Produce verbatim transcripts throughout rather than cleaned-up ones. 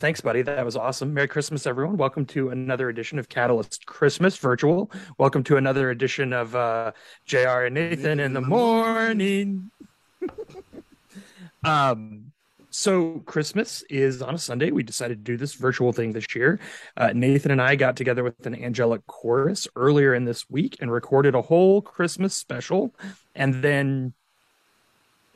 Thanks, buddy. That was awesome. Merry Christmas, everyone. Welcome to another edition of Catalyst Christmas Virtual. Welcome to another edition of uh, J R and Nathan in the morning. um, so Christmas is on a Sunday. We decided to do this virtual thing this year. Uh, Nathan and I got together with an angelic chorus earlier in this week and recorded a whole Christmas special. And then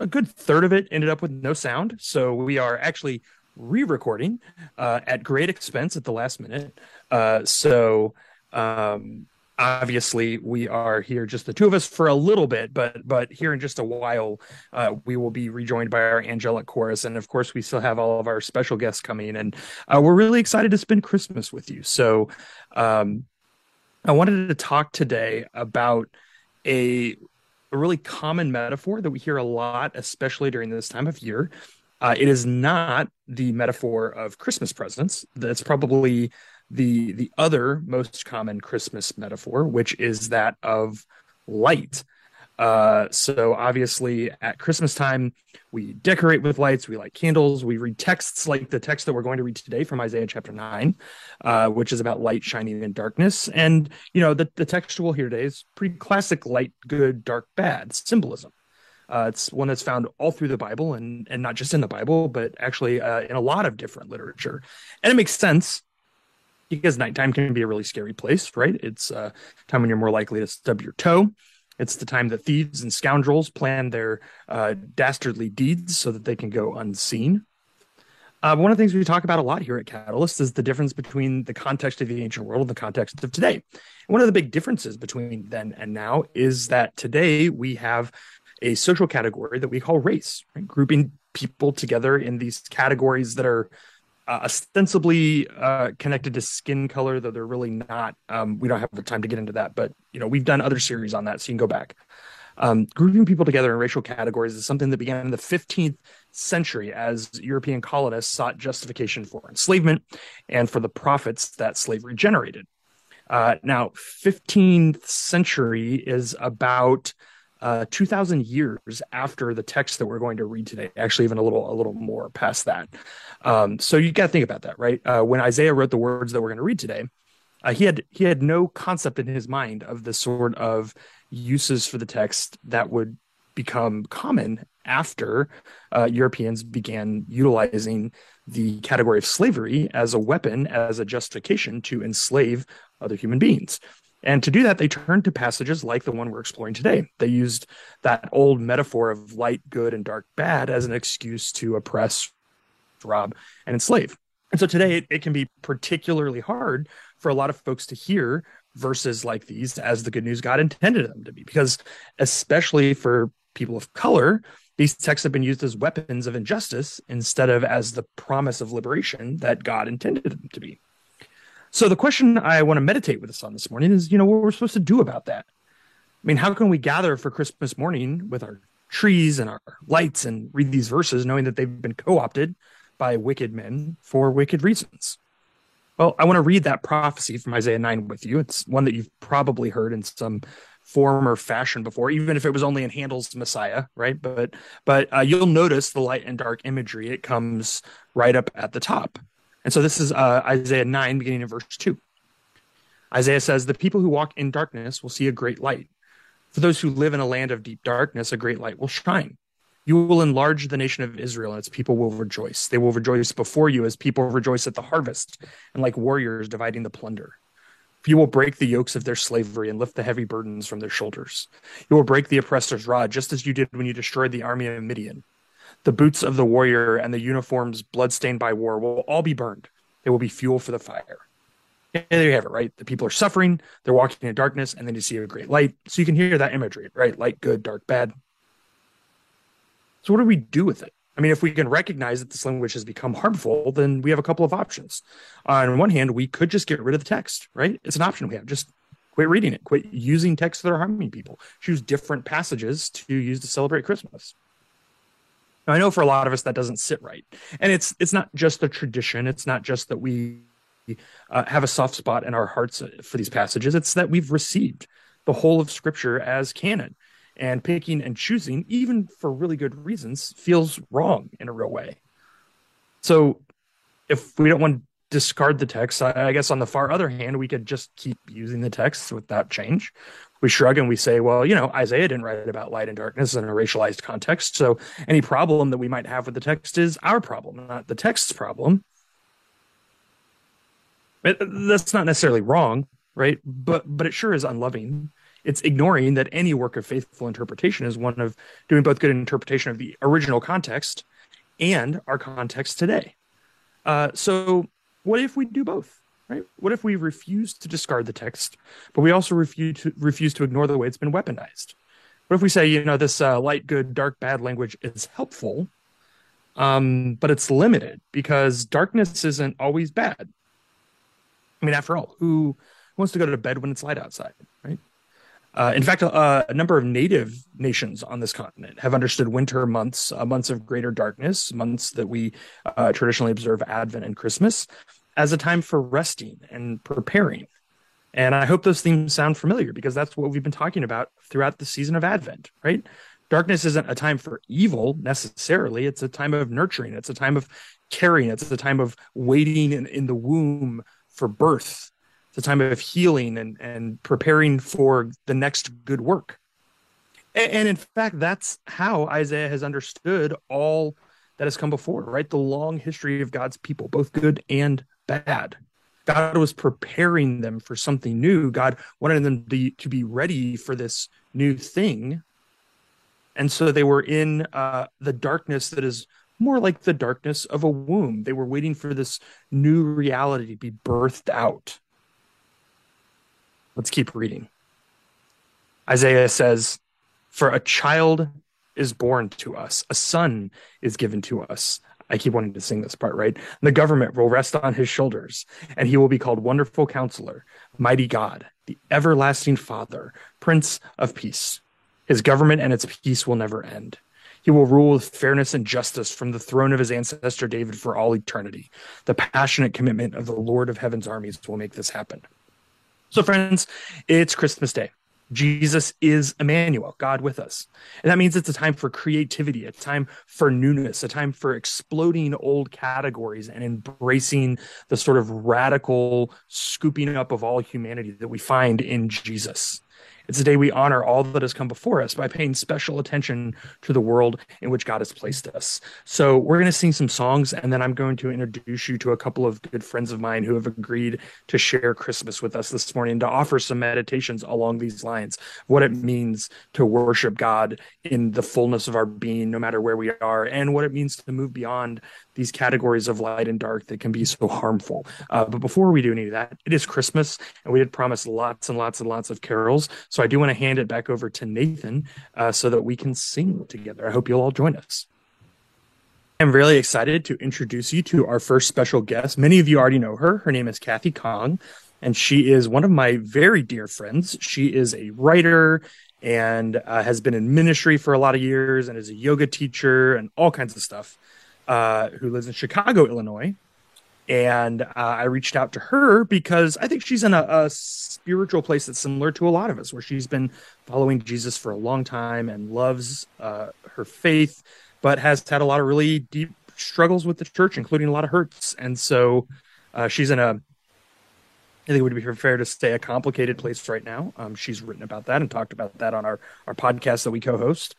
a good third of it ended up with no sound. So we are actually re-recording uh at great expense at the last minute, uh so um obviously we are here just the two of us for a little bit, but but here in just a while uh we will be rejoined by our angelic chorus, and of course we still have all of our special guests coming, and uh, we're really excited to spend Christmas with you. So um I wanted to talk today about a, a really common metaphor that we hear a lot, especially during this time of year. Uh, it is not the metaphor of Christmas presents. That's probably the the other most common Christmas metaphor, which is that of light. Uh, so obviously at Christmas time, we decorate with lights, we light candles, we read texts like the text that we're going to read today from Isaiah chapter nine, uh, which is about light shining in darkness. And, you know, the, the text we'll hear today is pretty classic light, good, dark, bad symbolism. Uh, it's one that's found all through the Bible, and, and not just in the Bible, but actually uh, in a lot of different literature. And it makes sense because nighttime can be a really scary place, right? It's a uh, time when you're more likely to stub your toe. It's the time that thieves and scoundrels plan their uh, dastardly deeds so that they can go unseen. Uh, one of the things we talk about a lot here at Catalyst is the difference between the context of the ancient world and the context of today. And one of the big differences between then and now is that today we have a social category that we call race, right? Grouping people together in these categories that are uh, ostensibly uh, connected to skin color, though they're really not. Um, we don't have the time to get into that, but you know, we've done other series on that, so you can go back. Um, grouping people together in racial categories is something that began in the fifteenth century as European colonists sought justification for enslavement and for the profits that slavery generated. Uh, now, fifteenth century is about Uh, two thousand years after the text that we're going to read today, actually even a little a little more past that. Um, so you got to think about that, right? Uh, when Isaiah wrote the words that we're going to read today, uh, he had he had no concept in his mind of the sort of uses for the text that would become common after uh, Europeans began utilizing the category of slavery as a weapon, as a justification to enslave other human beings. And to do that, they turned to passages like the one we're exploring today. They used that old metaphor of light, good, and dark, bad as an excuse to oppress, rob, and enslave. And so today it, it can be particularly hard for a lot of folks to hear verses like these as the good news God intended them to be, because especially for people of color, these texts have been used as weapons of injustice instead of as the promise of liberation that God intended them to be. So the question I want to meditate with us on this morning is, you know, what we're supposed to do about that. I mean, how can we gather for Christmas morning with our trees and our lights and read these verses knowing that they've been co-opted by wicked men for wicked reasons? Well, I want to read that prophecy from Isaiah nine with you. It's one that you've probably heard in some form or fashion before, even if it was only in Handel's Messiah, right? But but uh, you'll notice the light and dark imagery. It comes right up at the top. And so this is uh, Isaiah nine, beginning in verse two. Isaiah says, "The people who walk in darkness will see a great light. For those who live in a land of deep darkness, a great light will shine. You will enlarge the nation of Israel, and its people will rejoice. They will rejoice before you as people rejoice at the harvest, and like warriors dividing the plunder. You will break the yokes of their slavery and lift the heavy burdens from their shoulders. You will break the oppressor's rod, just as you did when you destroyed the army of Midian. The boots of the warrior and the uniforms bloodstained by war will all be burned. They will be fuel for the fire." And there you have it, right? The people are suffering. They're walking in darkness, and then you see a great light. So you can hear that imagery, right? Light, good, dark, bad. So what do we do with it? I mean, if we can recognize that this language has become harmful, then we have a couple of options. On one hand, we could just get rid of the text, right? It's an option we have. Just quit reading it. Quit using texts that are harming people. Choose different passages to use to celebrate Christmas. Now, I know for a lot of us that doesn't sit right. And it's it's not just the tradition. It's not just that we uh, have a soft spot in our hearts for these passages. It's that we've received the whole of Scripture as canon. And picking and choosing, even for really good reasons, feels wrong in a real way. So if we don't want to discard the text, I, I guess on the far other hand, we could just keep using the text without change. We shrug and we say, well, you know, Isaiah didn't write about light and darkness in a racialized context. So any problem that we might have with the text is our problem, not the text's problem. It, that's not necessarily wrong, right? But but it sure is unloving. It's ignoring that any work of faithful interpretation is one of doing both good interpretation of the original context and our context today. Uh, so what if we do both, right? What if we refuse to discard the text, but we also refuse to, refuse to ignore the way it's been weaponized? What if we say, you know, this uh, light, good, dark, bad language is helpful, um, but it's limited because darkness isn't always bad. I mean, after all, who wants to go to bed when it's light outside, right? Uh, in fact, uh, a number of native nations on this continent have understood winter months, uh, months of greater darkness, months that we uh, traditionally observe Advent and Christmas, as a time for resting and preparing. And I hope those themes sound familiar because that's what we've been talking about throughout the season of Advent, right? Darkness isn't a time for evil necessarily. It's a time of nurturing. It's a time of caring. It's a time of waiting in, in the womb for birth. It's a time of healing and, and preparing for the next good work. And, and in fact, that's how Isaiah has understood all that has come before, right? The long history of God's people, both good and bad. God was preparing them for something new. God wanted them to, to be ready for this new thing. And so they were in uh, the darkness that is more like the darkness of a womb. They were waiting for this new reality to be birthed out. Let's keep reading. Isaiah says, for a child is born to us. A son is given to us. I keep wanting to sing this part, right? And the government will rest on his shoulders, and he will be called Wonderful Counselor, Mighty God, the Everlasting Father, Prince of Peace. His government and its peace will never end. He will rule with fairness and justice from the throne of his ancestor David for all eternity. The passionate commitment of the Lord of Heaven's armies will make this happen. So friends, it's Christmas Day. Jesus is Emmanuel, God with us. And that means it's a time for creativity, a time for newness, a time for exploding old categories and embracing the sort of radical scooping up of all humanity that we find in Jesus. It's a day we honor all that has come before us by paying special attention to the world in which God has placed us. So we're going to sing some songs, and then I'm going to introduce you to a couple of good friends of mine who have agreed to share Christmas with us this morning, to offer some meditations along these lines, what it means to worship God in the fullness of our being, no matter where we are, and what it means to move beyond these categories of light and dark that can be so harmful. Uh, but before we do any of that, it is Christmas, and we did promise lots and lots and lots of carols. So I do want to hand it back over to Nathan uh, so that we can sing together. I hope you'll all join us. I'm really excited to introduce you to our first special guest. Many of you already know her. Her name is Kathy Kong, and she is one of my very dear friends. She is a writer and uh, has been in ministry for a lot of years and is a yoga teacher and all kinds of stuff, uh, who lives in Chicago, Illinois. And uh, I reached out to her because I think she's in a, a spiritual place that's similar to a lot of us, where she's been following Jesus for a long time and loves uh, her faith, but has had a lot of really deep struggles with the church, including a lot of hurts. And so uh, she's in a, I think it would be fair to say, a complicated place right now. Um, she's written about that and talked about that on our, our podcast that we co-host.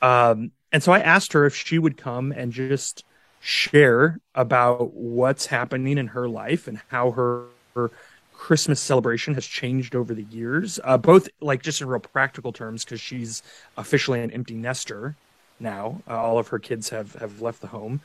Um, and so I asked her if she would come and just share about what's happening in her life and how her, her Christmas celebration has changed over the years, uh, both like just in real practical terms, because she's officially an empty nester now. Uh, all of her kids have, have left the home.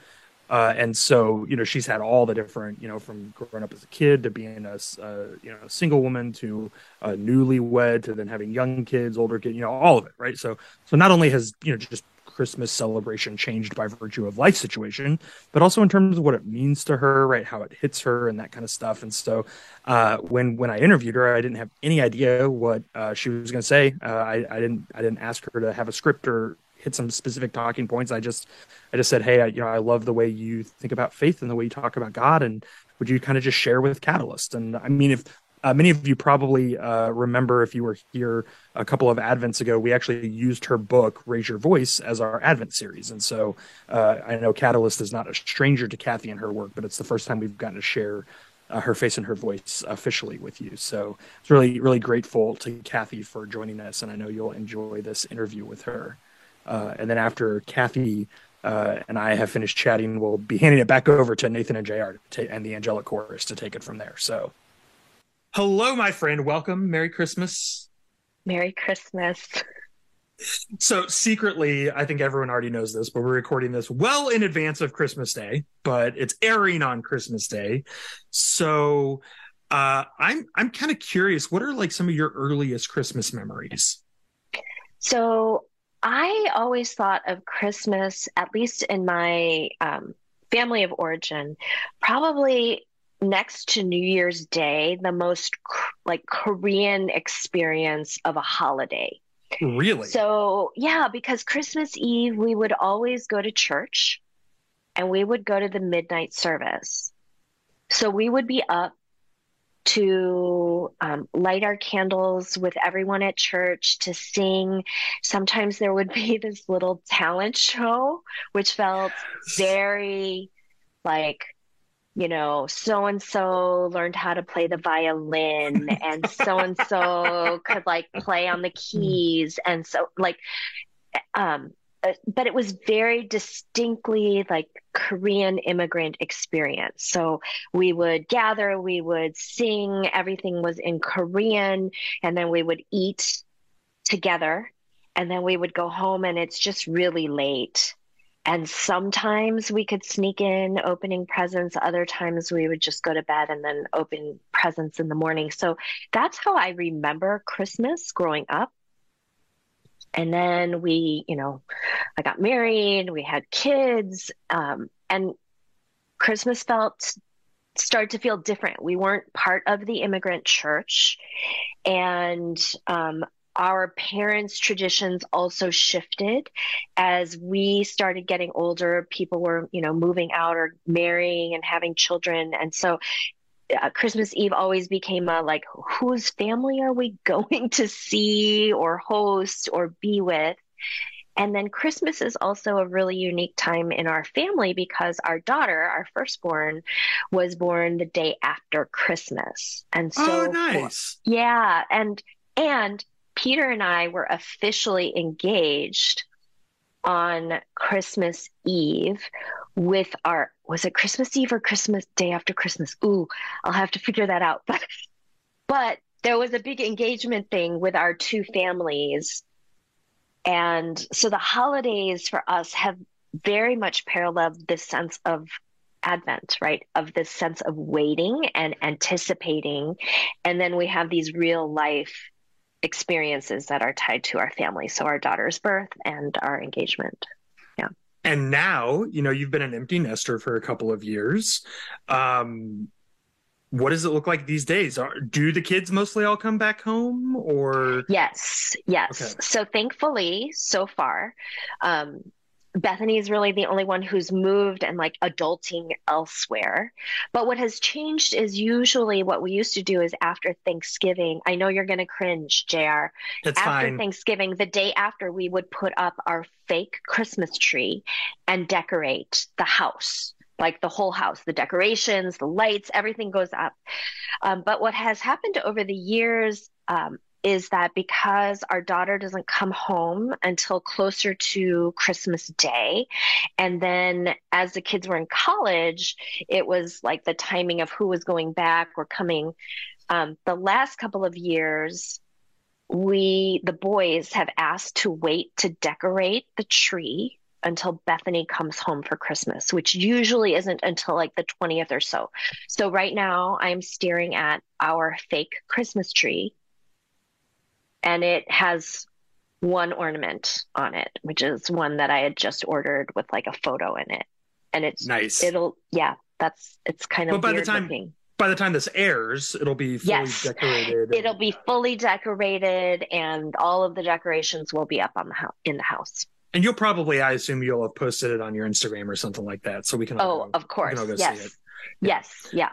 Uh, and so, you know, she's had all the different, you know, from growing up as a kid to being a, uh, you know, single woman to a newlywed to then having young kids, older kids, you know, all of it. Right. So, so not only has, you know, just Christmas celebration changed by virtue of life situation, but also in terms of what it means to her, right? How it hits her and that kind of stuff. And so uh, when when I interviewed her, I didn't have any idea what uh, she was going to say. Uh, I, I didn't I didn't ask her to have a script or hit some specific talking points. I just I just said, hey, I, you know, I love the way you think about faith and the way you talk about God, and would you kind of just share with Catalyst? And I mean, if Uh, many of you probably uh, remember, if you were here a couple of Advents ago, we actually used her book, Raise Your Voice, as our Advent series. And so uh, I know Catalyst is not a stranger to Kathy and her work, but it's the first time we've gotten to share uh, her face and her voice officially with you. So it's really, really grateful to Kathy for joining us. And I know you'll enjoy this interview with her. Uh, and then after Kathy uh, and I have finished chatting, we'll be handing it back over to Nathan and J R to ta- and the Angelic Chorus to take it from there. So. Hello, my friend. Welcome. Merry Christmas. Merry Christmas. So secretly, I think everyone already knows this, but we're recording this well in advance of Christmas Day, but it's airing on Christmas Day. So uh, I'm I'm kind of curious, what are like some of your earliest Christmas memories? So I always thought of Christmas, at least in my um, family of origin, probably next to New Year's Day, the most like Korean experience of a holiday. Really? So yeah, because Christmas Eve, we would always go to church and we would go to the midnight service. So we would be up to um, light our candles with everyone at church, to sing. Sometimes there would be this little talent show, which felt very like, you know, so-and-so learned how to play the violin and so-and-so could like play on the keys. And so like, um, but it was very distinctly like Korean immigrant experience. So we would gather, we would sing, everything was in Korean, and then we would eat together, and then we would go home, and it's just really late. And sometimes we could sneak in opening presents. Other times we would just go to bed and then open presents in the morning. So that's how I remember Christmas growing up. And then we, you know, I got married, we had kids, um, and Christmas felt, started to feel different. We weren't part of the immigrant church, and, um, our parents' traditions also shifted as we started getting older. People were, you know, moving out or marrying and having children. And so uh, Christmas Eve always became a, like, whose family are we going to see or host or be with? And then Christmas is also a really unique time in our family because our daughter, our firstborn, was born the day after Christmas. And so, oh, nice. Yeah. And, and, Peter and I were officially engaged on Christmas Eve with our, was it Christmas Eve or Christmas day after Christmas? Ooh, I'll have to figure that out. But, but there was a big engagement thing with our two families. And so the holidays for us have very much paralleled this sense of Advent, right? Of this sense of waiting and anticipating. And then we have these real life experiences that are tied to our family. So our daughter's birth and our engagement. Yeah. And now, you know, you've been an empty nester for a couple of years. Um, what does it look like these days? Are, do the kids mostly all come back home or? Yes. Yes. Okay. So thankfully so far, um, Bethany is really the only one who's moved and like adulting elsewhere. But what has changed is usually what we used to do is after Thanksgiving. I know you're going to cringe, J R. It's after fine. Thanksgiving, the day after, we would put up our fake Christmas tree and decorate the house, like the whole house, the decorations, the lights, everything goes up. Um, but what has happened over the years um, is that because our daughter doesn't come home until closer to Christmas Day. And then as the kids were in college, it was like the timing of who was going back or coming. Um, the last couple of years, we, the boys have asked to wait to decorate the tree until Bethany comes home for Christmas, which usually isn't until like the twentieth or so. So right now I'm staring at our fake Christmas tree, and it has one ornament on it, which is one that I had just ordered with like a photo in it. And it's nice. It'll, yeah, that's, it's kind of, but by weird the time, looking. By the time this airs, it'll be fully yes. decorated. It'll and, be fully decorated, and all of the decorations will be up on the house, in the house. And you'll probably, I assume you'll have posted it on your Instagram or something like that. So we can, all oh, go, of course. We can all go yes. see it. Yeah. Yes. Yeah.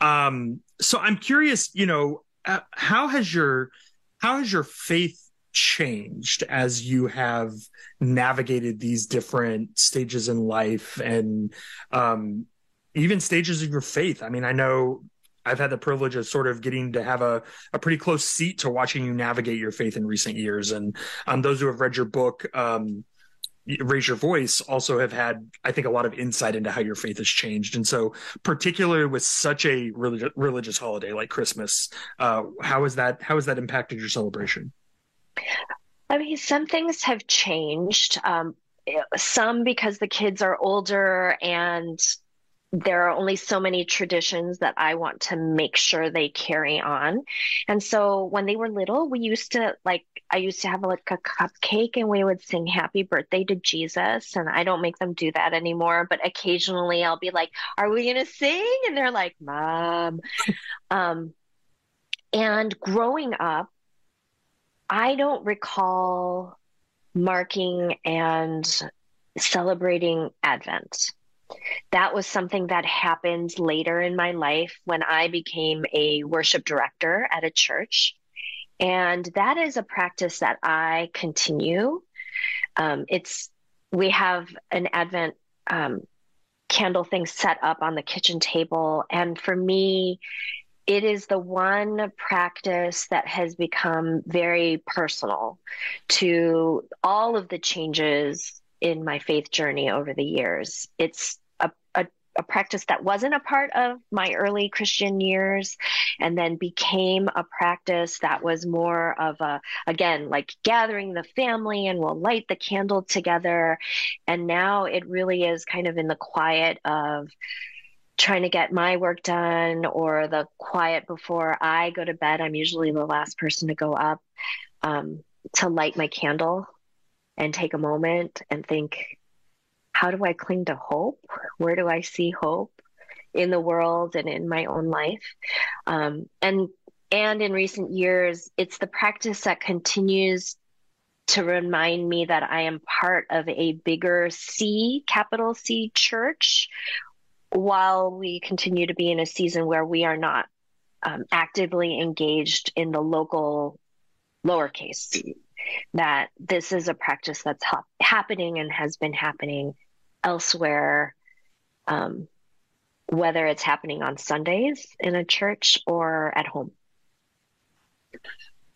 Um, so I'm curious, you know, uh, how has your how has your faith changed as you have navigated these different stages in life and um, even stages of your faith? I mean, I know I've had the privilege of sort of getting to have a, a pretty close seat to watching you navigate your faith in recent years. And um, those who have read your book, um, Raise Your Voice, also have had, I think, a lot of insight into how your faith has changed. And so particularly with such a relig- religious holiday like Christmas, uh, how is that, how has that impacted your celebration? I mean, some things have changed. Um, some because the kids are older and there are only so many traditions that I want to make sure they carry on. And so when they were little, we used to like, I used to have like a cupcake and we would sing happy birthday to Jesus. And I don't make them do that anymore, but occasionally I'll be like, are we going to sing? And they're like, Mom. um, and growing up, I don't recall marking and celebrating Advent. That was something that happened later in my life when I became a worship director at a church. And that is a practice that I continue. Um, it's, we have an Advent um, candle thing set up on the kitchen table. And for me, it is the one practice that has become very personal to all of the changes in my faith journey over the years. It's a, a, a practice that wasn't a part of my early Christian years and then became a practice that was more of a, again, like gathering the family and we'll light the candle together. And now it really is kind of in the quiet of trying to get my work done or the quiet before I go to bed. I'm usually the last person to go up um, to light my candle and take a moment and think, how do I cling to hope? Where do I see hope in the world and in my own life? Um, and and in recent years, it's the practice that continues to remind me that I am part of a bigger C, capital C church, while we continue to be in a season where we are not um, actively engaged in the local lowercase C. That this is a practice that's ha- happening and has been happening elsewhere, um, whether it's happening on Sundays in a church or at home.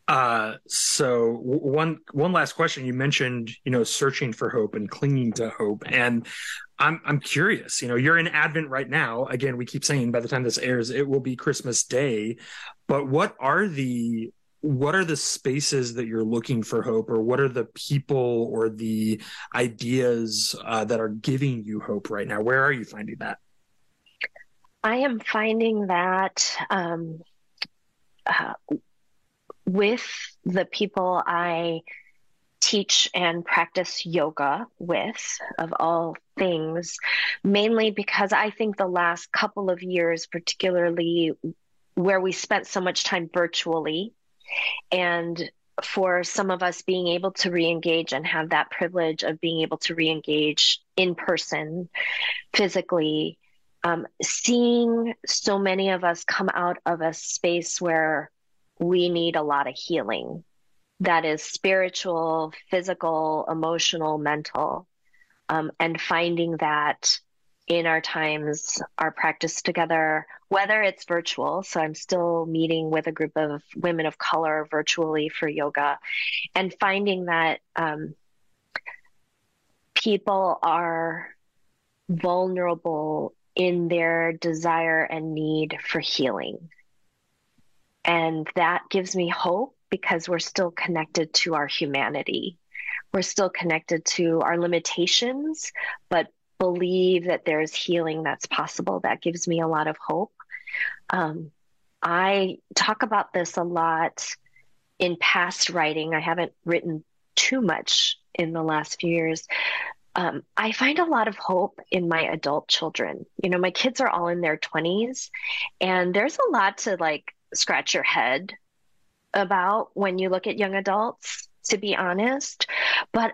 Uh, so one one last question. You mentioned, you know, searching for hope and clinging to hope. And I'm I'm curious, you know, you're in Advent right now. Again, we keep saying by the time this airs, it will be Christmas Day. But what are the What are the spaces that you're looking for hope, or what are the people or the ideas uh, that are giving you hope right now? Where are you finding that? I am finding that um, uh, with the people I teach and practice yoga with, of all things, mainly because I think the last couple of years, particularly where we spent so much time virtually, and for some of us being able to re-engage and have that privilege of being able to re-engage in person, physically, um, seeing so many of us come out of a space where we need a lot of healing that is spiritual, physical, emotional, mental, um, and finding that in our times, our practice together, whether it's virtual. So I'm still meeting with a group of women of color virtually for yoga and finding that um, people are vulnerable in their desire and need for healing. And that gives me hope because we're still connected to our humanity. We're still connected to our limitations, but believe that there is healing that's possible. That gives me a lot of hope. Um, I talk about this a lot in past writing. I haven't written too much in the last few years. Um, I find a lot of hope in my adult children. You know, my kids are all in their twenties, and there's a lot to like scratch your head about when you look at young adults, to be honest. But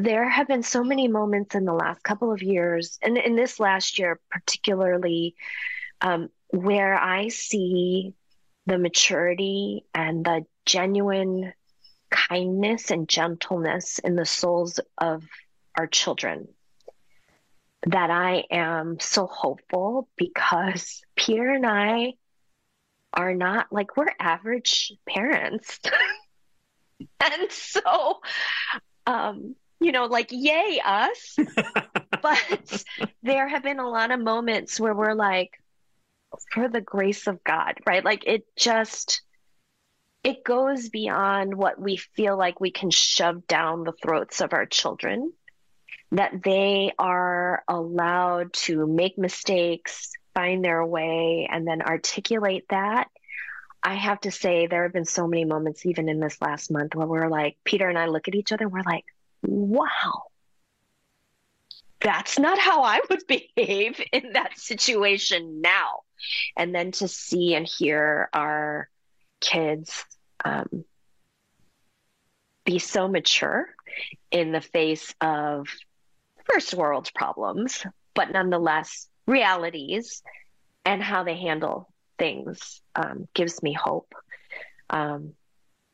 there have been so many moments in the last couple of years, and in this last year particularly, um, where I see the maturity and the genuine kindness and gentleness in the souls of our children, that I am so hopeful, because Peter and I are not like, we're average parents. And so, um, you know, like, yay us, but there have been a lot of moments where we're like, for the grace of God, right? Like, it just, it goes beyond what we feel like we can shove down the throats of our children, that they are allowed to make mistakes, find their way, and then articulate that. I have to say, there have been so many moments, even in this last month, where we're like, Peter and I look at each other and we're like, wow, that's not how I would behave in that situation now. And then to see and hear our kids um, be so mature in the face of first world problems, but nonetheless realities, and how they handle things um, gives me hope. Um,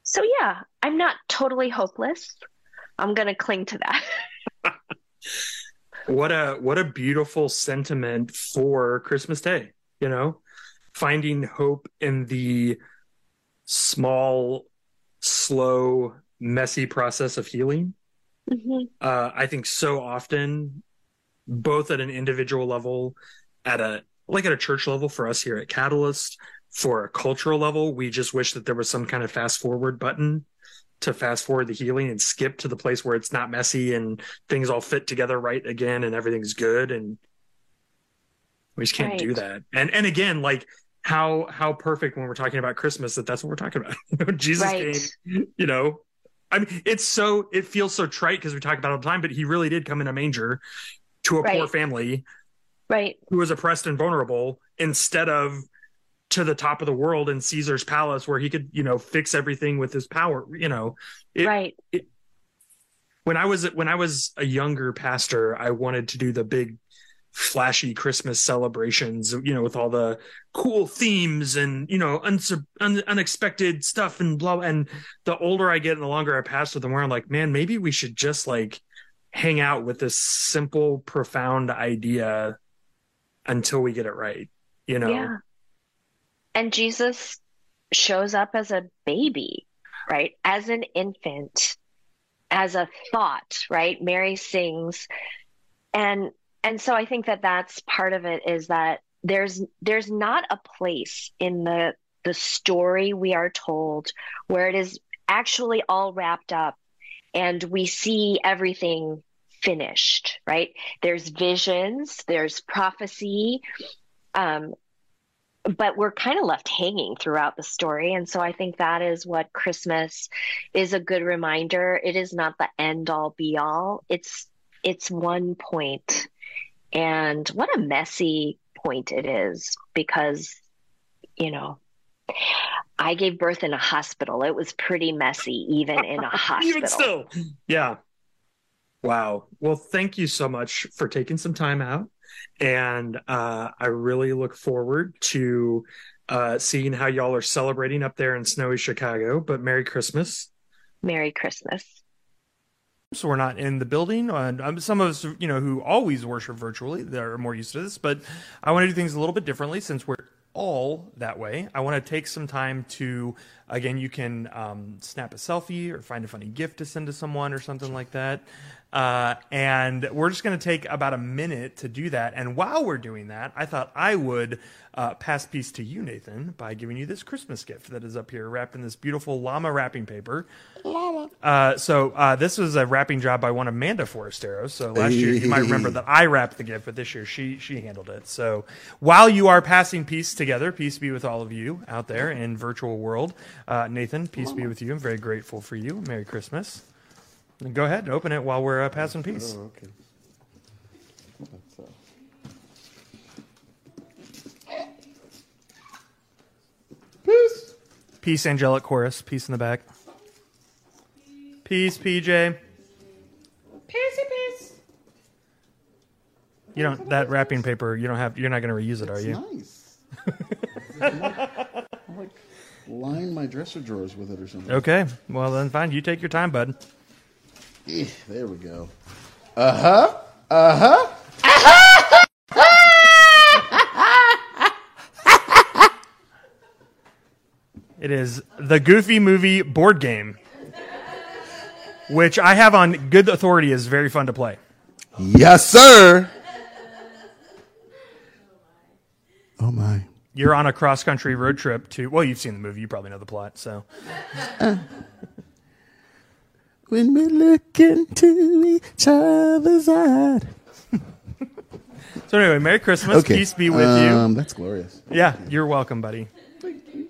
so yeah, I'm not totally hopeless. I'm going to cling to that. What a, what a beautiful sentiment for Christmas Day, you know, finding hope in the small, slow, messy process of healing. Mm-hmm. Uh, I think so often, both at an individual level, at a, like at a church level for us here at Catalyst, for a cultural level, we just wish that there was some kind of fast forward button to fast forward the healing and skip to the place where it's not messy and things all fit together right again and everything's good. And we just can't right. do that. And, and again, like, how, how perfect when we're talking about Christmas that that's what we're talking about. Jesus right. came, you know, I mean, it's so, it feels so trite because we talk about it all the time, but he really did come in a manger to a right. poor family right. who was oppressed and vulnerable, instead of to the top of the world in Caesar's palace where he could, you know, fix everything with his power, you know. It, right. It, when I was, when I was a younger pastor, I wanted to do the big flashy Christmas celebrations, you know, with all the cool themes and, you know, un- un- unexpected stuff and blah. And the older I get and the longer I pastor, the more I'm like, man, maybe we should just like hang out with this simple, profound idea until we get it right, you know? Yeah. And Jesus shows up as a baby, right? As an infant, as a thought, right? Mary sings. And and so I think that that's part of it, is that there's there's not a place in the the story we are told where it is actually all wrapped up and we see everything finished, right? There's visions, there's prophecy, um but we're kind of left hanging throughout the story. And so I think that is what Christmas is, a good reminder. It is not the end all be all. It's, it's one point. And what a messy point it is, because, you know, I gave birth in a hospital. It was pretty messy, even in a hospital. Even still. Yeah. Wow. Well, thank you so much for taking some time out. And uh, I really look forward to uh, seeing how y'all are celebrating up there in snowy Chicago. But Merry Christmas. Merry Christmas. So we're not in the building. Uh, some of us, you know, who always worship virtually, they're more used to this. But I want to do things a little bit differently since we're all that way. I want to take some time to, again, you can um, snap a selfie or find a funny gift to send to someone or something like that. Uh, and we're just going to take about a minute to do that. And while we're doing that, I thought I would uh, pass peace to you, Nathan, by giving you this Christmas gift that is up here wrapped in this beautiful llama wrapping paper. Llama. Uh, so uh, this was a wrapping job by one Amanda Forastero. So last year, you might remember that I wrapped the gift, but this year she she handled it. So while you are passing peace together, peace be with all of you out there in virtual world. Uh, Nathan, peace llama. Be with you. I'm very grateful for you. Merry Christmas. Go ahead and open it while we're uh, passing peace. Oh, okay. That's, uh... Peace. Peace, angelic chorus. Peace in the back. Peace, P J. Peace, peace. You don't, that wrapping paper, you don't have, you're not going to reuse it, are you? It's nice. I like line my dresser drawers with it or something. Okay, well then fine. You take your time, bud. Eh, there we go. Uh huh. Uh huh. It is the Goofy Movie Board Game, which I have on good authority is very fun to play. Yes, sir. Oh, my. You're on a cross-country road trip to... Well, you've seen the movie. You probably know the plot, so... Uh, when we look into each other's eyes. So anyway, Merry Christmas. Okay. Peace be with um, you. That's glorious. Yeah, you're welcome, buddy. Thank you.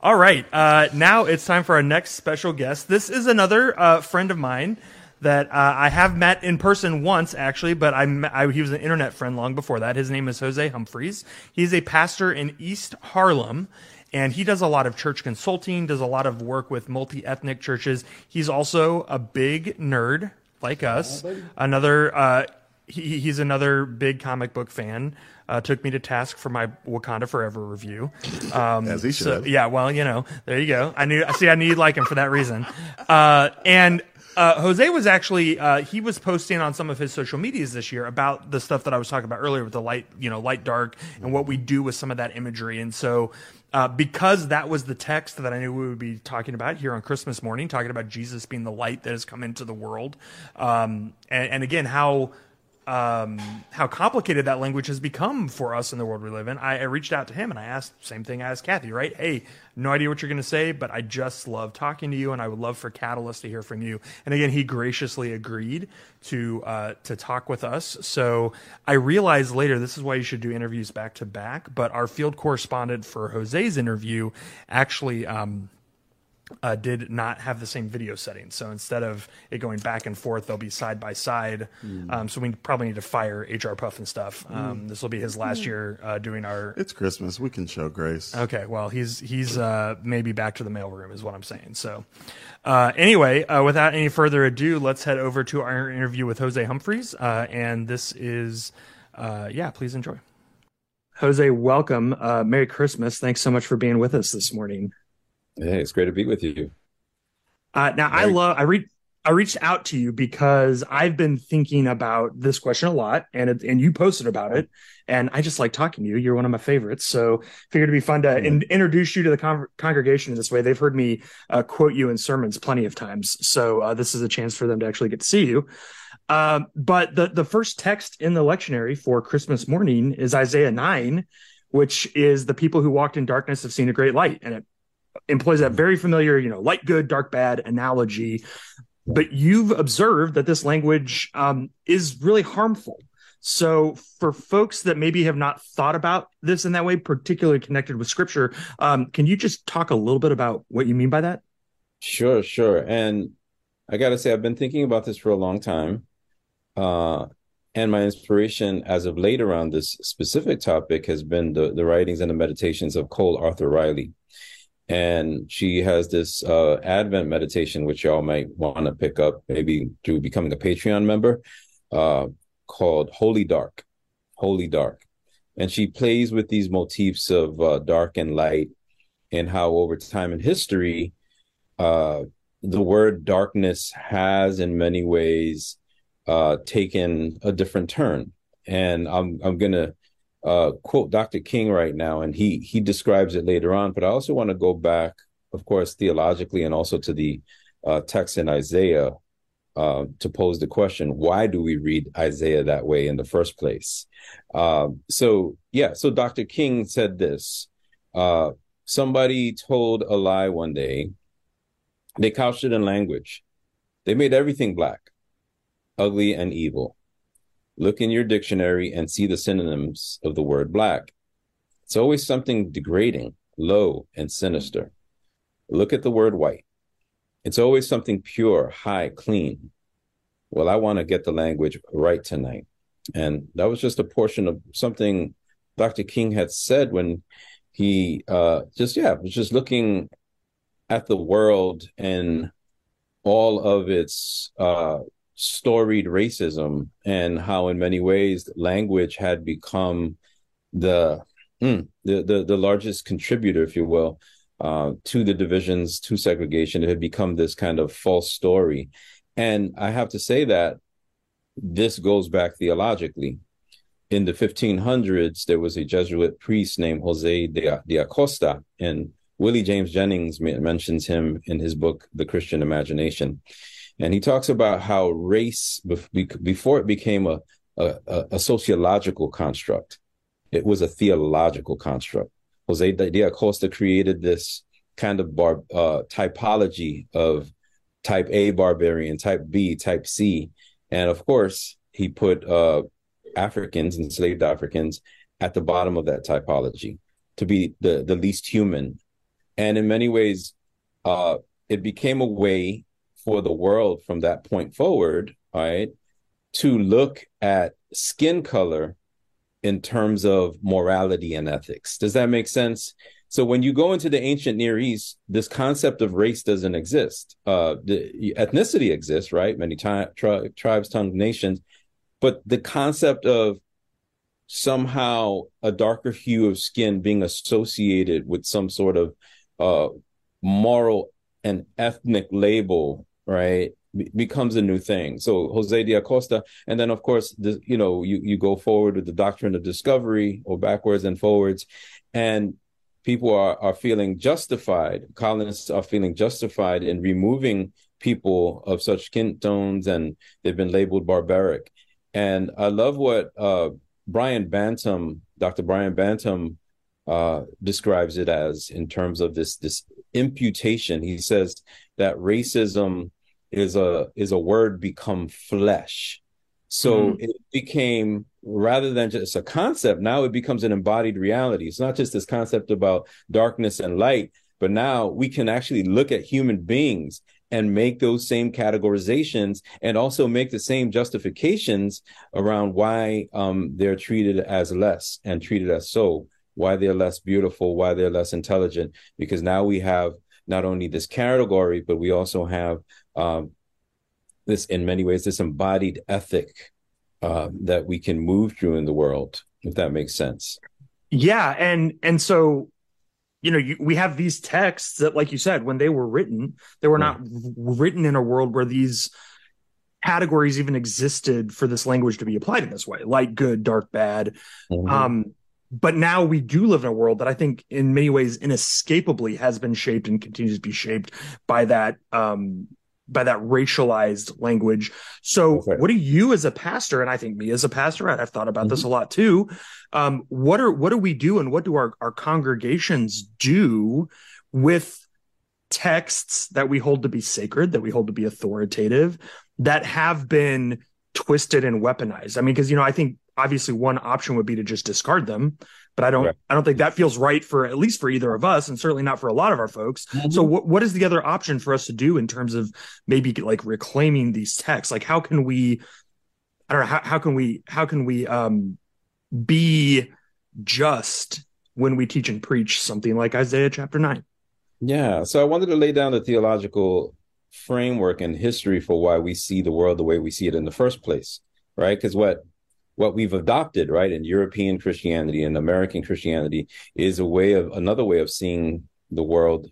All right. Uh, now it's time for our next special guest. This is another uh, friend of mine that uh, I have met in person once, actually, but I, met, I he was an internet friend long before that. His name is Jose Humphries. He's a pastor in East Harlem, and he does a lot of church consulting, does a lot of work with multi-ethnic churches. He's also a big nerd like us. Yeah, another uh, he, he's another big comic book fan. Uh, took me to task for my Wakanda Forever review. Um, As he should. So, yeah, well, you know, there you go. I knew. See, I knew you'd like him for that reason. Uh, and... Uh, Jose was actually, uh, he was posting on some of his social medias this year about the stuff that I was talking about earlier with the light, you know, light, dark, and what we do with some of that imagery. And so, uh, because that was the text that I knew we would be talking about here on Christmas morning, talking about Jesus being the light that has come into the world. Um, and, and again, how, um, how complicated that language has become for us in the world we live in. I, I reached out to him and I asked, same thing I asked Kathy, right? Hey, no idea what you're going to say, but I just love talking to you, and I would love for Catalyst to hear from you. And again, he graciously agreed to uh, to talk with us. So I realized later this is why you should do interviews back to back. But our field correspondent for Jose's interview actually um, uh, did not have the same video setting. So instead of it going back and forth, they'll be side by side. Mm. Um, so we probably need to fire H R Puff and stuff. Um, mm. This will be his last mm. year uh, doing our... It's Christmas. We can show grace. Okay. Well, he's he's uh, maybe back to the mailroom is what I'm saying. So uh, anyway, uh, without any further ado, let's head over to our interview with Jose Humphries. Uh, and this is, uh, yeah, please enjoy. Jose, welcome. Uh, Merry Christmas. Thanks so much for being with us this morning. Hey, it's great to be with you. Uh, now, Merry- I love. I read. I reached out to you because I've been thinking about this question a lot, and it, and you posted about it, and I just like talking to you. You're one of my favorites, so figured it'd be fun to yeah. in, introduce you to the con- congregation this way. They've heard me uh, quote you in sermons plenty of times, so uh, this is a chance for them to actually get to see you. Uh, but the the first text in the lectionary for Christmas morning is Isaiah nine, which is the people who walked in darkness have seen a great light, and it employs that very familiar, you know, light good, dark bad analogy. But you've observed that this language um, is really harmful. So for folks that maybe have not thought about this in that way, particularly connected with Scripture, um, can you just talk a little bit about what you mean by that? Sure, sure. And I got to say, I've been thinking about this for a long time. Uh, and my inspiration as of late around this specific topic has been the, the writings and the meditations of Cole Arthur Riley. And she has this uh, Advent meditation, which y'all might want to pick up maybe through becoming a Patreon member, uh, called Holy Dark, Holy Dark. And she plays with these motifs of uh, dark and light and how over time in history, uh, the word darkness has in many ways uh, taken a different turn. And I'm I'm going to Uh, quote Doctor King right now, and he he describes it later on. But I also want to go back, of course, theologically, and also to the uh, text in Isaiah uh, to pose the question: why do we read Isaiah that way in the first place? Uh, so yeah, so Doctor King said this: uh, somebody told a lie one day. They couched it in language. They made everything black, ugly, and evil. Look in your dictionary and see the synonyms of the word black. It's always something degrading, low, and sinister. Look at the word white. It's always something pure, high, clean. Well, I want to get the language right tonight. And that was just a portion of something Doctor King had said when he uh, just, yeah, was just looking at the world and all of its uh storied racism and how in many ways language had become the mm, the, the the largest contributor, if you will, uh, to the divisions, to segregation. It had become this kind of false story. And I have to say that this goes back theologically. In the fifteen hundreds, there was a Jesuit priest named Jose de, de Acosta, and Willie James Jennings mentions him in his book, The Christian Imagination. And he talks about how race, before it became a, a, a sociological construct, it was a theological construct. Jose de Acosta created this kind of bar, uh, typology of type A barbarian, type B, type C. And of course, he put... Uh, Africans, enslaved Africans, at the bottom of that typology to be the, the least human. And in many ways, uh, it became a way for the world from that point forward, right, to look at skin color in terms of morality and ethics. Does that make sense? So when you go into the ancient Near East, this concept of race doesn't exist. Uh, the ethnicity exists, right? Many tri- tri- tribes, tongues, nations. But the concept of somehow a darker hue of skin being associated with some sort of uh, moral and ethnic label, right, be- becomes a new thing. So Jose de Acosta, and then, of course, the, you know, you, you go forward with the doctrine of discovery, or backwards and forwards, and people are, are feeling justified, colonists are feeling justified in removing people of such skin tones, and they've been labeled barbaric. And I love what uh, Brian Bantam, Doctor Brian Bantam, uh, describes it as in terms of this this imputation. He says that racism is a is a word become flesh. So mm. it became, rather than just a concept, now it becomes an embodied reality. It's not just this concept about darkness and light, but now we can actually look at human beings and make those same categorizations, and also make the same justifications around why um, they're treated as less and treated as so, why they're less beautiful, why they're less intelligent, because now we have not only this category, but we also have um, this, in many ways, this embodied ethic uh, that we can move through in the world, if that makes sense. Yeah, and and so... You know, you, we have these texts that, like you said, when they were written, they were not written in a world where these categories even existed for this language to be applied in this way, like good, dark, bad. Mm-hmm. Um, but now we do live in a world that I think in many ways inescapably has been shaped and continues to be shaped by that um, by that racialized language. So okay. What do you as a pastor, and I think me as a pastor, I've thought about mm-hmm. this a lot too. Um, what are, what do we do and what do our, our congregations do with texts that we hold to be sacred, that we hold to be authoritative, that have been twisted and weaponized? I mean, cause you know, I think obviously one option would be to just discard them, but I don't, right. I don't think that feels right for, at least for either of us, and certainly not for a lot of our folks. Mm-hmm. So what, what is the other option for us to do in terms of maybe like reclaiming these texts? Like how can we, I don't know, how, how can we, how can we, um, be just when we teach and preach something like Isaiah chapter nine. Yeah. So I wanted to lay down the theological framework and history for why we see the world the way we see it in the first place, right? Because what what we've adopted, right, in European Christianity and American Christianity is a way of another way of seeing the world,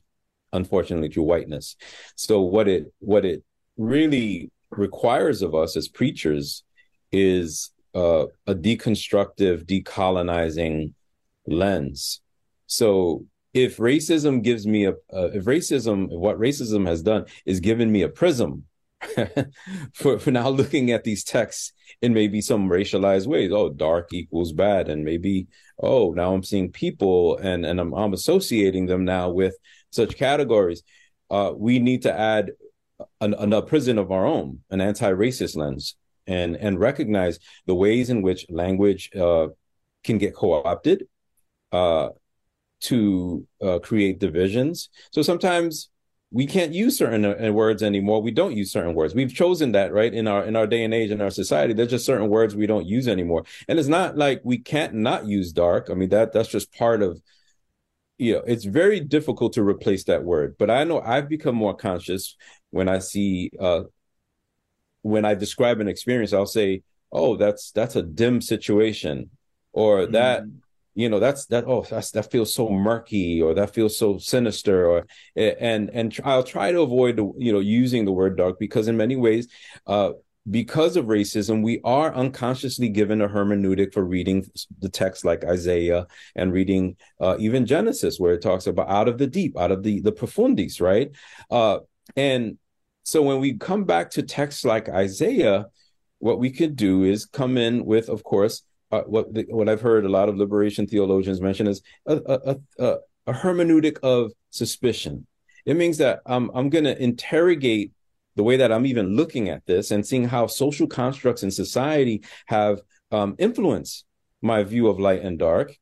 unfortunately, through whiteness. So what it what it really requires of us as preachers is Uh, a deconstructive, decolonizing lens. So if racism gives me a, uh, if racism, what racism has done is given me a prism for, for now looking at these texts in maybe some racialized ways. Oh, dark equals bad. And maybe, oh, now I'm seeing people and, and I'm, I'm associating them now with such categories. Uh, we need to add an, an, a prism of our own, an anti-racist lens. And, and recognize the ways in which language uh, can get co-opted uh, to uh, create divisions. So sometimes we can't use certain uh, words anymore. We don't use certain words. We've chosen that, right? In our in our day and age, in our society, there's just certain words we don't use anymore. And it's not like we can't not use dark. I mean, that that's just part of, you know, it's very difficult to replace that word. But I know I've become more conscious when I see uh when I describe an experience, I'll say, oh, that's that's a dim situation, or mm-hmm. that, you know, that's that. Oh, that's that feels so murky, or that feels so sinister, or and and I'll try to avoid, you know, using the word dark, because in many ways, uh, because of racism, we are unconsciously given a hermeneutic for reading the text like Isaiah and reading uh, even Genesis, where it talks about out of the deep, out of the the profundis, right? Uh, and so when we come back to texts like Isaiah, what we could do is come in with, of course, uh, what the, what I've heard a lot of liberation theologians mention is a, a, a, a hermeneutic of suspicion. It means that I'm, I'm going to interrogate the way that I'm even looking at this and seeing how social constructs in society have um, influenced my view of light and dark.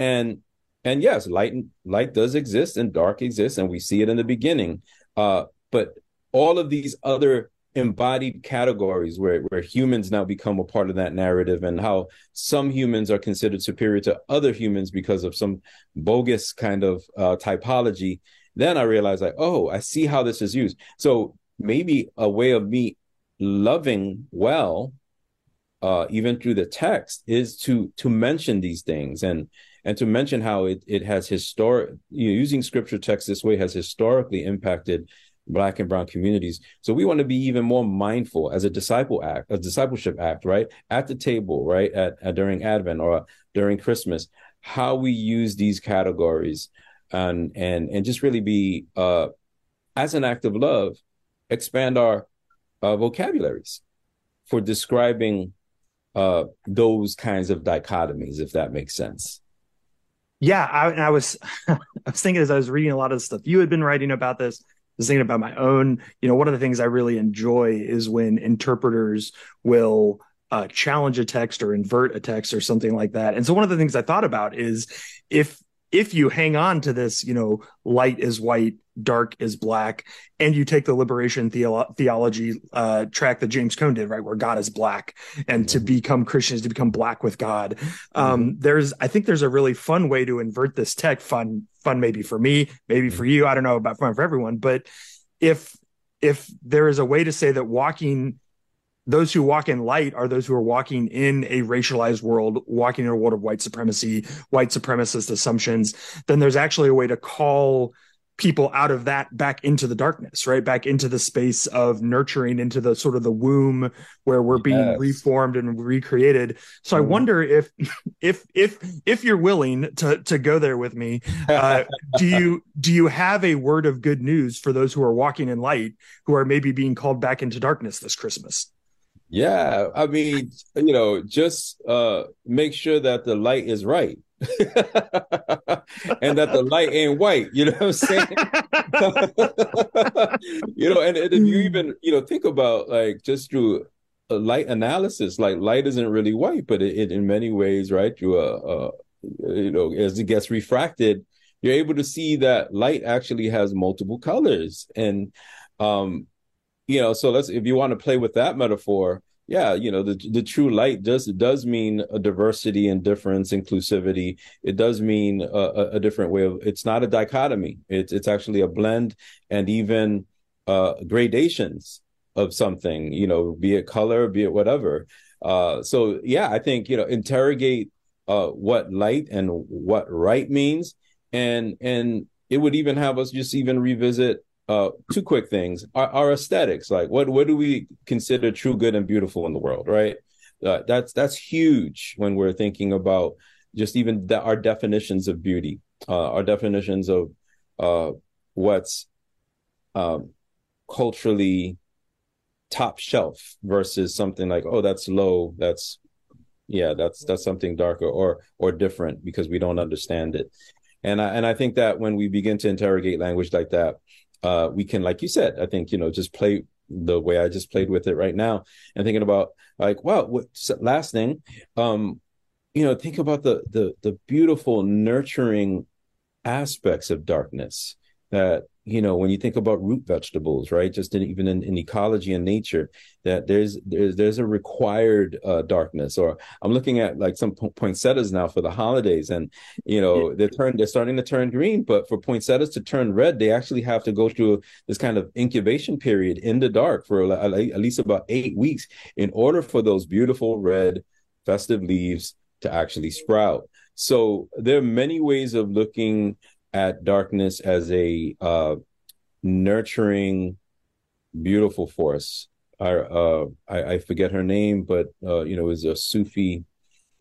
And and yes, light light does exist and dark exists, and we see it in the beginning. Uh, but all of these other embodied categories where, where humans now become a part of that narrative, and how some humans are considered superior to other humans because of some bogus kind of uh, typology, then I realize, like, oh, I see how this is used. So maybe a way of me loving well, uh, even through the text, is to to mention these things, and and to mention how it, it has historic, you know, using scripture text this way has historically impacted Black and brown communities. So we want to be even more mindful as a disciple act, a discipleship act, right? At the table, right? At, at during Advent or during Christmas, how we use these categories, and and and just really be uh, as an act of love, expand our uh, vocabularies for describing uh, those kinds of dichotomies, if that makes sense. Yeah, I, and I was, I was thinking as I was reading a lot of the stuff you had been writing about this, I was thinking about my own, you know, one of the things I really enjoy is when interpreters will uh, challenge a text or invert a text or something like that. And so one of the things I thought about is if, if you hang on to this, you know, light is white, dark is black, and you take the liberation theolo- theology uh, track that James Cone did, right, where God is black, and mm-hmm. to become Christians, to become black with God. Um, mm-hmm. There's, I think there's a really fun way to invert this text, fun, fun maybe for me, maybe mm-hmm. for you, I don't know about fun for everyone, but if, if there is a way to say that walking, those who walk in light are those who are walking in a racialized world, walking in a world of white supremacy, white supremacist assumptions, then there's actually a way to call people out of that back into the darkness, right? Back into the space of nurturing, into the sort of the womb where we're being yes. reformed and recreated. So mm-hmm. I wonder if, if, if, if you're willing to, to go there with me, uh, do you, do you have a word of good news for those who are walking in light, who are maybe being called back into darkness this Christmas? Yeah, I mean, you know, just uh, make sure that the light is right and that the light ain't white, you know what I'm saying? You know, and, and if you even, you know, think about like just through a light analysis, like light isn't really white, but it, it in many ways, right, through a, a, you know, as it gets refracted, you're able to see that light actually has multiple colors. And, um, you know, so let's, if you want to play with that metaphor, yeah, you know, the the true light does does mean a diversity and difference, inclusivity. It does mean a, a different way of, it's not a dichotomy. It's it's actually a blend and even uh, gradations of something, you know, be it color, be it whatever. Uh, so, yeah, I think, you know, interrogate uh, what light and what right means. And and it would even have us just even revisit Uh, two quick things: our, our aesthetics, like what what do we consider true, good, and beautiful in the world, right? Uh, that's that's huge when we're thinking about just even the, our definitions of beauty, uh, our definitions of uh, what's um, culturally top shelf versus something like, oh, that's low, that's yeah, that's that's something darker or or different because we don't understand it. And I, and I think that when we begin to interrogate language like that, Uh, we can, like you said, I think, you know, just play the way I just played with it right now and thinking about like, wow, what, last thing, um, you know, think about the, the the beautiful nurturing aspects of darkness that, you know, when you think about root vegetables, right, just in, even in, in ecology and nature, that there's there's, there's a required uh, darkness. Or I'm looking at like some po- poinsettias now for the holidays, and, you know, yeah. they're turn, they're starting to turn green. But for poinsettias to turn red, they actually have to go through this kind of incubation period in the dark for uh, at least about eight weeks in order for those beautiful red festive leaves to actually sprout. So there are many ways of looking at darkness as a uh, nurturing, beautiful force. I, uh, I I forget her name, but uh, you know, is a Sufi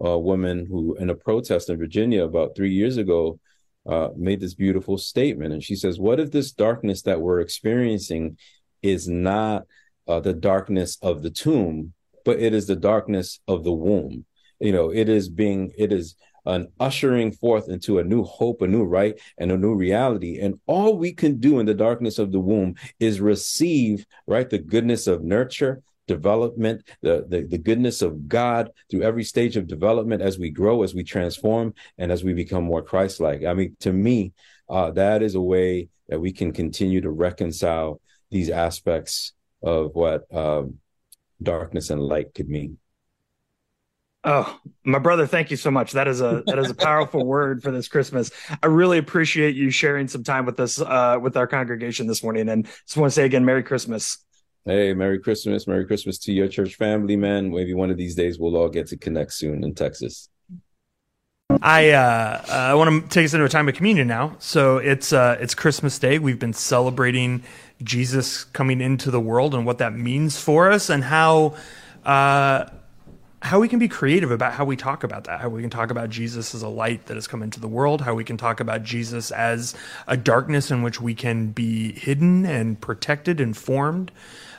uh, woman who, in a protest in Virginia about three years ago, uh, made this beautiful statement, and she says, "What if this darkness that we're experiencing is not uh, the darkness of the tomb, but it is the darkness of the womb? You know, it is being, it is an ushering forth into a new hope, a new right, and a new reality. And all we can do in the darkness of the womb is receive, right, the goodness of nurture, development, the, the, the goodness of God through every stage of development as we grow, as we transform, and as we become more Christ-like." I mean, to me, uh, that is a way that we can continue to reconcile these aspects of what um, darkness and light could mean. Oh, my brother, thank you so much. That is a that is a powerful word for this Christmas. I really appreciate you sharing some time with us, uh, with our congregation this morning. And just want to say again, Merry Christmas. Hey, Merry Christmas. Merry Christmas to your church family, man. Maybe one of these days we'll all get to connect soon in Texas. I uh, I want to take us into a time of communion now. So it's uh, it's Christmas Day. We've been celebrating Jesus coming into the world and what that means for us, and how... Uh, how we can be creative about how we talk about that, how we can talk about Jesus as a light that has come into the world, how we can talk about Jesus as a darkness in which we can be hidden and protected and formed,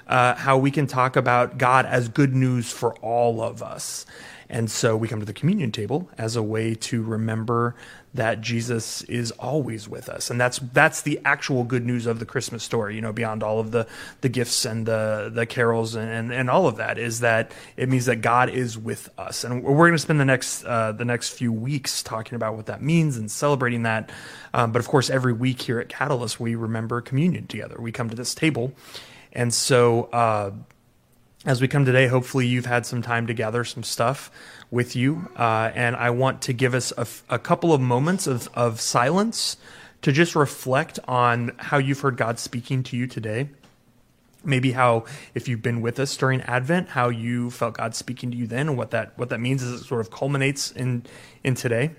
uh, how we can talk about God as good news for all of us. And so we come to the communion table as a way to remember that Jesus is always with us. And that's that's the actual good news of the Christmas story, you know, beyond all of the, the gifts and the, the carols and, and, and all of that, is that it means that God is with us. And we're going to spend the next uh, the next few weeks talking about what that means and celebrating that. Um, but of course, every week here at Catalyst, we remember communion together. We come to this table. And so uh, as we come today, hopefully you've had some time to gather some stuff with you, uh, and I want to give us a, a couple of moments of, of silence to just reflect on how you've heard God speaking to you today. Maybe how, if you've been with us during Advent, how you felt God speaking to you then, and what that what that means is it sort of culminates in in today.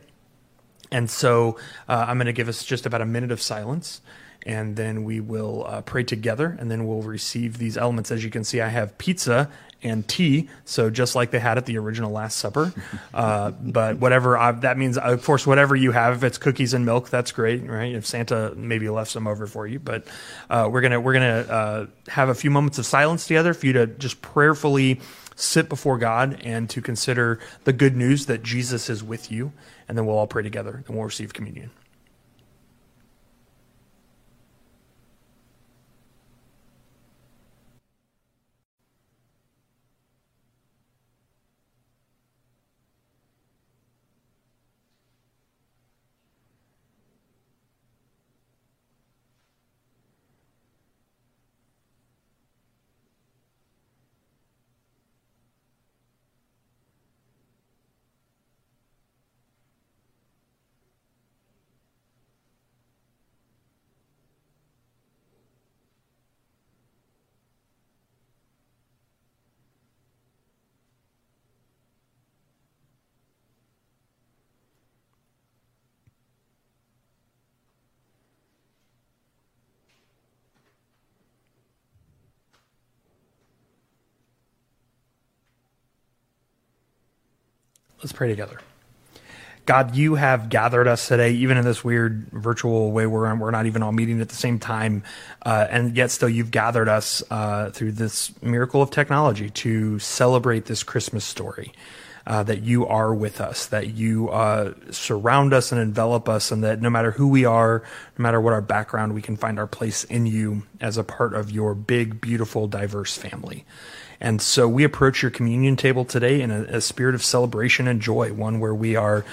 And so uh, I'm going to give us just about a minute of silence, and then we will uh, pray together, and then we'll receive these elements. As you can see, I have pizza and tea, so just like they had at the original Last Supper. Uh, but whatever I've, that means, of course, whatever you have, if it's cookies and milk, that's great, right? If Santa maybe left some over for you, but uh, we're gonna we're gonna uh, have a few moments of silence together for you to just prayerfully sit before God and to consider the good news that Jesus is with you, and then we'll all pray together and we'll receive communion. Let's pray together. God, you have gathered us today, even in this weird virtual way where we're not even all meeting at the same time. Uh, and yet still you've gathered us uh, through this miracle of technology to celebrate this Christmas story, uh, that you are with us, that you uh, surround us and envelop us, and that no matter who we are, no matter what our background, we can find our place in you as a part of your big, beautiful, diverse family. And so we approach your communion table today in a, a spirit of celebration and joy, one where we are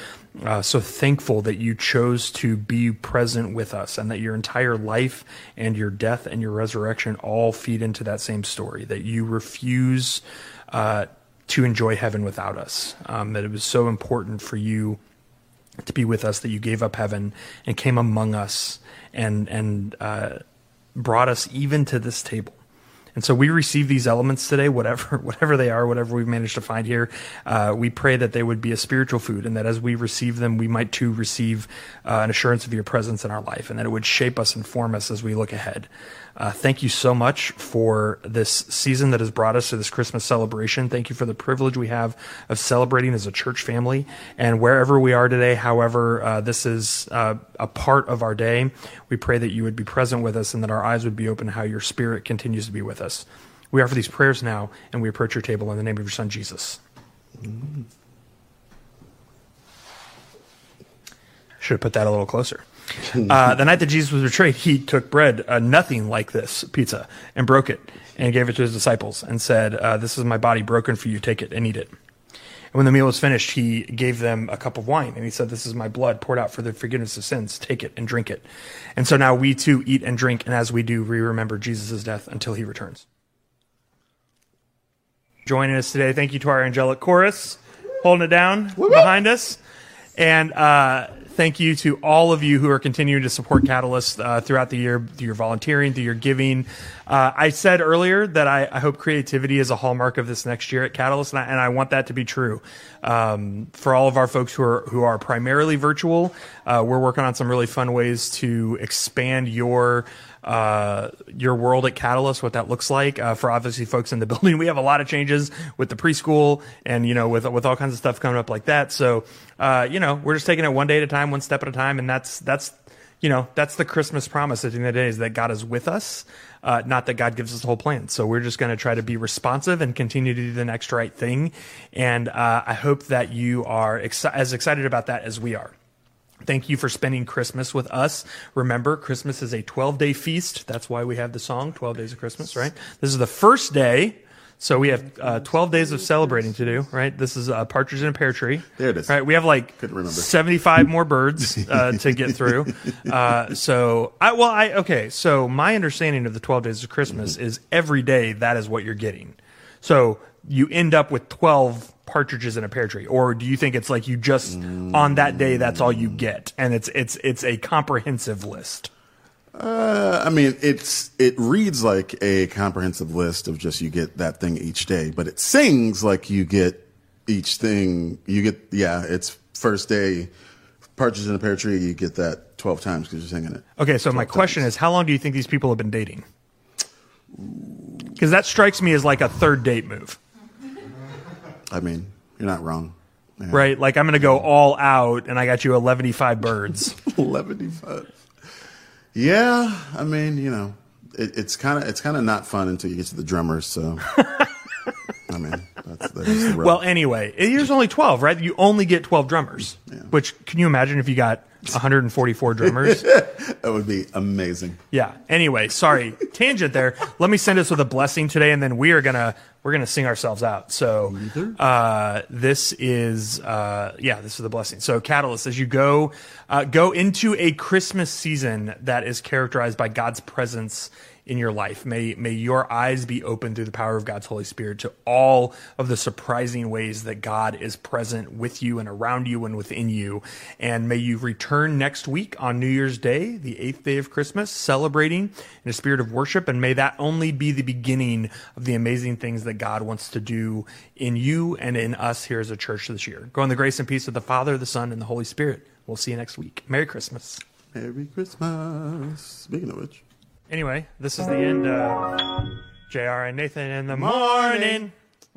uh, so thankful that you chose to be present with us, and that your entire life and your death and your resurrection all feed into that same story, that you refuse uh, to enjoy heaven without us, um, that it was so important for you to be with us that you gave up heaven and came among us and, and uh, brought us even to this table. And so we receive these elements today, whatever whatever they are, whatever we've managed to find here. Uh, we pray that they would be a spiritual food, and that as we receive them, we might too receive uh, an assurance of your presence in our life, and that it would shape us and form us as we look ahead. Uh, thank you so much for this season that has brought us to this Christmas celebration. Thank you for the privilege we have of celebrating as a church family. And wherever we are today, however, uh, this is uh, a part of our day, we pray that you would be present with us and that our eyes would be open to how your spirit continues to be with us. We offer these prayers now, and we approach your table in the name of your son, Jesus. Should have put that a little closer. Uh, the night that Jesus was betrayed, he took bread, uh, nothing like this pizza, and broke it and gave it to his disciples and said, uh, this is my body broken for you. Take it and eat it. And when the meal was finished, he gave them a cup of wine, and he said, this is my blood poured out for the forgiveness of sins. Take it and drink it. And so now we too eat and drink, and as we do, we remember Jesus' death until he returns. Joining us today, thank you to our angelic chorus, holding it down Woo-woo. behind us. And uh, thank you to all of you who are continuing to support Catalyst uh, throughout the year, through your volunteering, through your giving. Uh, I said earlier that I, I hope creativity is a hallmark of this next year at Catalyst, and I, and I want that to be true. Um, for all of our folks who are who are primarily virtual, uh, we're working on some really fun ways to expand your uh your world at Catalyst, what that looks like. Uh, for obviously folks in the building, we have a lot of changes with the preschool and, you know, with with all kinds of stuff coming up like that. So, uh, you know, we're just taking it one day at a time, one step at a time. And that's, that's, you know, that's the Christmas promise at the end of the day, is that God is with us, uh, not that God gives us the whole plan. So we're just going to try to be responsive and continue to do the next right thing. And uh, I hope that you are ex- as excited about that as we are. Thank you for spending Christmas with us. Remember, Christmas is a twelve-day feast. That's why we have the song, twelve days of Christmas, right? This is the first day, so we have uh, twelve days of celebrating to do, right? This is a partridge in a pear tree. There it is. Right? We have like seventy-five more birds uh, to get through. Uh, so, I well, I okay, so my understanding of the twelve days of Christmas mm-hmm. is every day that is what you're getting. So you end up with twelve partridges in a pear tree, or do you think it's like you just mm. on that day that's all you get, and it's it's it's a comprehensive list? Uh, I mean, it's it reads like a comprehensive list of just you get that thing each day, but it sings like you get each thing you get. Yeah, it's first day partridges in a pear tree. You get that twelve times because you're singing it. Okay, so my question times. is, how long do you think these people have been dating? Because that strikes me as like a third date move. I mean, you're not wrong. Yeah. Right? Like, I'm going to go all out, and I got you eleven-y-five birds. eleven-y-five. Yeah. I mean, you know, it, it's kind of it's kind of not fun until you get to the drummers, so. I mean, that's, that's the route. Well, anyway, there's only twelve, right? You only get twelve drummers, yeah. Which, can you imagine if you got one hundred forty-four drummers? That would be amazing. Yeah. Anyway, sorry. Tangent there. Let me send us with a blessing today, and then we are going to We're going to sing ourselves out. So uh, this is, uh, yeah, this is the blessing. So Catalyst, as you go uh, go into a Christmas season that is characterized by God's presence in your life, may may your eyes be open through the power of God's Holy Spirit to all of the surprising ways that God is present with you and around you and within you. And may you return next week on New Year's Day, the eighth day of Christmas, celebrating in a spirit of worship. And may that only be the beginning of the amazing things that God wants to do in you and in us here as a church this year. Go in the grace and peace of the Father, the Son, and the Holy Spirit. We'll see you next week. Merry Christmas. Merry Christmas. Speaking of which. Anyway, this is the end of J R and Nathan in the morning. morning.